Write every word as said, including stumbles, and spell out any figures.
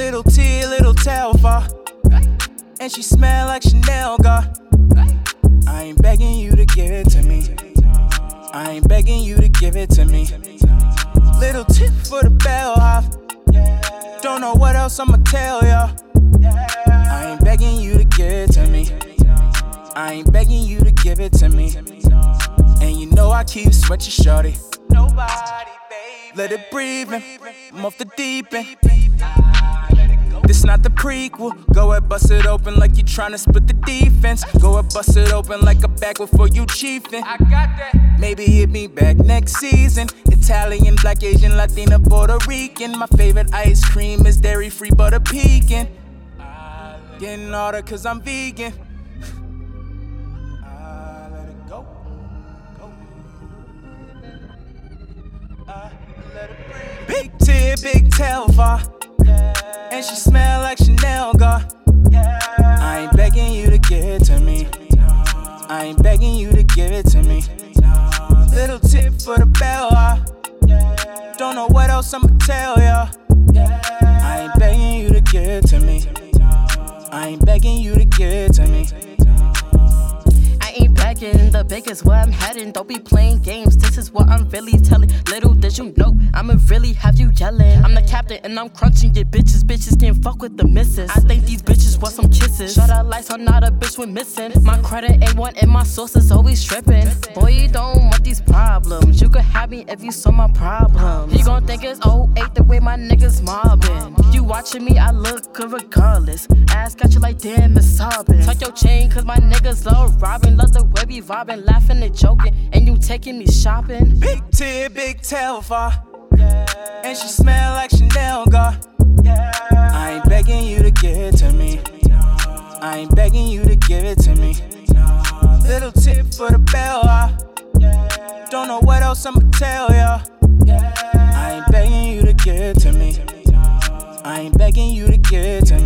Little T, little Telfa, and she smell like Chanel, God. I ain't begging you to give it to me. I ain't begging you to give it to me. Little tip for the bellhop. Don't know what else I'ma tell ya. I ain't begging you to give it to me. I ain't begging you to give it to me. And you know I keep sweating, shorty. Nobody, baby. Let it breathe in. I'm off the deep end. This not the prequel. Go ahead, bust it open like you tryna split the defense. Go ahead, bust it open like a backward for you chiefin'. I got that. Maybe hit me back next season. Italian, black, Asian, Latina, Puerto Rican. My favorite ice cream is dairy-free butter pecan. Getting harder 'cause I'm vegan. I let it go. Go. I let it breathe. Big tear, big tail, far. And she smell like Chanel, God. I ain't begging you to give it to me. I ain't begging you to give it to me. Little tip for the bell, I don't know what else I'ma tell ya. I ain't begging you to give it to me. I ain't begging you to give it to me. I ain't begging, the big is where I'm heading. Don't be playing games, this is what I'm really telling. Little did you know, I'ma really have you yelling. I'm the captain and I'm crunching your bitches. Bitches can't fuck with the missus. I think these bitches want some kisses. Shut out lights, I'm not a bitch with missing. My credit ain't one and my source is always tripping. Boy, you don't want these problems. You could have me if you saw my problems. You gon' think it's oh eight the way my niggas mobbing. You watching me, I look good regardless. Ass got you like damn, it's sobbing. Tuck your chain 'cause my niggas love robbing. Love the way we vibing, laughing and joking, and you taking me shopping. Big tear, big tail, far, yeah. And she smell like Chanel, God. Yeah. I ain't begging you to give it to me. I ain't begging you to give it to me. Little tip for the bell, I don't know what else I'ma tell ya. I ain't begging you to give it to me. I ain't begging you to give it to me.